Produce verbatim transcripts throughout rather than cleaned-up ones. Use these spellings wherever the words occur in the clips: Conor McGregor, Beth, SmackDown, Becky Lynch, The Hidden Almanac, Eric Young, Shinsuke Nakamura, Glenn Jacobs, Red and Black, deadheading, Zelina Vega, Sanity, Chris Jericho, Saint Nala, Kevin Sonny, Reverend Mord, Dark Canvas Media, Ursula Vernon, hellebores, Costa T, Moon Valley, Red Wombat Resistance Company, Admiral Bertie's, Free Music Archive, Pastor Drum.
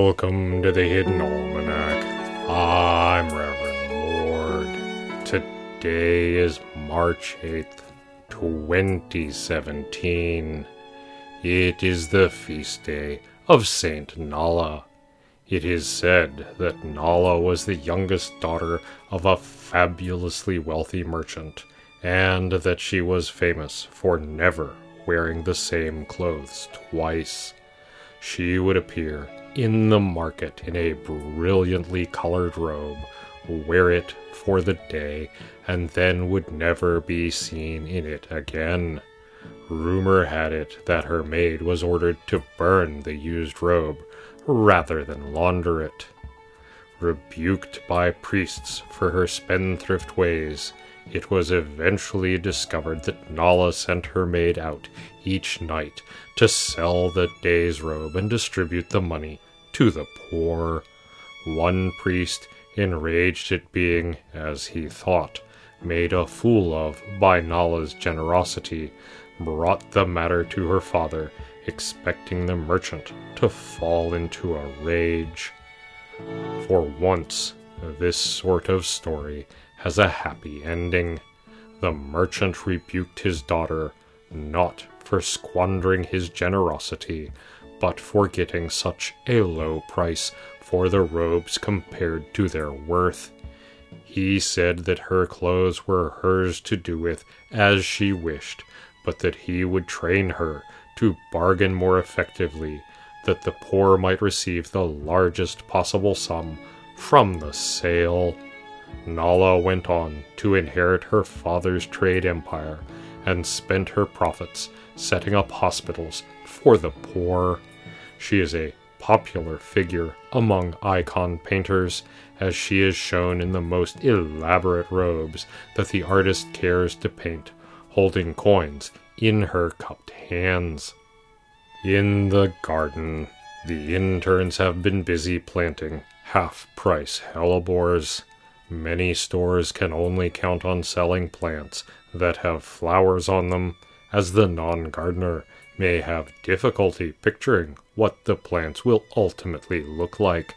Welcome to the Hidden Almanac. I'm Reverend Mord. Today is March eighth, twenty seventeen. It is the feast day of Saint Nala. It is said that Nala was the youngest daughter of a fabulously wealthy merchant, and that she was famous for never wearing the same clothes twice. She would appear in the market in a brilliantly colored robe, wear it for the day, and then would never be seen in it again. Rumor had it that her maid was ordered to burn the used robe rather than launder it. Rebuked by priests for her spendthrift ways, it was eventually discovered that Nala sent her maid out each night to sell the day's robe and distribute the money to the poor. One priest, enraged at being, as he thought, made a fool of by Nala's generosity, brought the matter to her father, expecting the merchant to fall into a rage. For once, this sort of story has a happy ending. The merchant rebuked his daughter, not for squandering his generosity, but for getting such a low price for the robes compared to their worth. He said that her clothes were hers to do with as she wished, but that he would train her to bargain more effectively, that the poor might receive the largest possible sum from the sale. Nala went on to inherit her father's trade empire and spent her profits setting up hospitals for the poor. She is a popular figure among icon painters, as she is shown in the most elaborate robes that the artist cares to paint, holding coins in her cupped hands. In the garden, the interns have been busy planting half-price hellebores. Many stores can only count on selling plants that have flowers on them, as the non-gardener may have difficulty picturing what the plants will ultimately look like.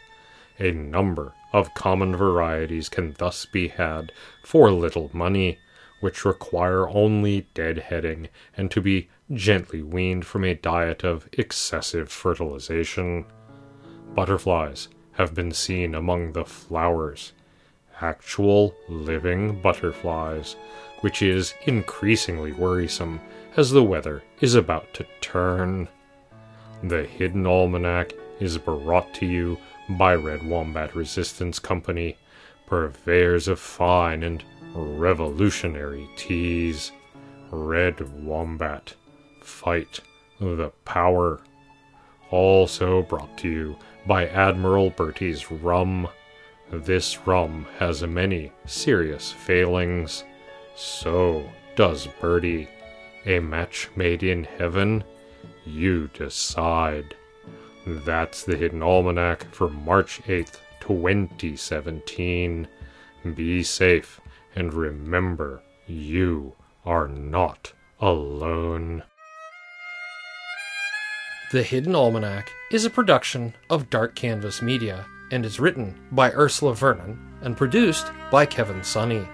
A number of common varieties can thus be had for little money, which require only deadheading and to be gently weaned from a diet of excessive fertilization. Butterflies have been seen among the flowers. Actual living butterflies, which is increasingly worrisome as the weather is about to turn. The Hidden Almanac is brought to you by Red Wombat Resistance Company, purveyors of fine and revolutionary teas. Red Wombat, fight the power. Also brought to you by Admiral Bertie's rum. This rum has many serious failings. So does Bertie. A match made in heaven? You decide. That's the Hidden Almanac for March eighth, twenty seventeen. Be safe, and remember, you are not alone. The Hidden Almanac is a production of Dark Canvas Media, and is written by Ursula Vernon and produced by Kevin Sonny.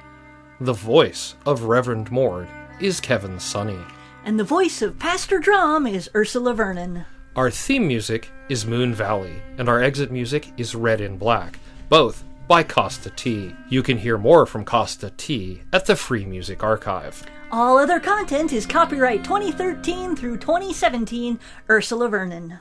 The voice of Reverend Mord is Kevin Sonny. And the voice of Pastor Drum is Ursula Vernon. Our theme music is Moon Valley, and our exit music is Red and Black, both by Costa T. You can hear more from Costa T at the Free Music Archive. All other content is copyright twenty thirteen through twenty seventeen, Ursula Vernon.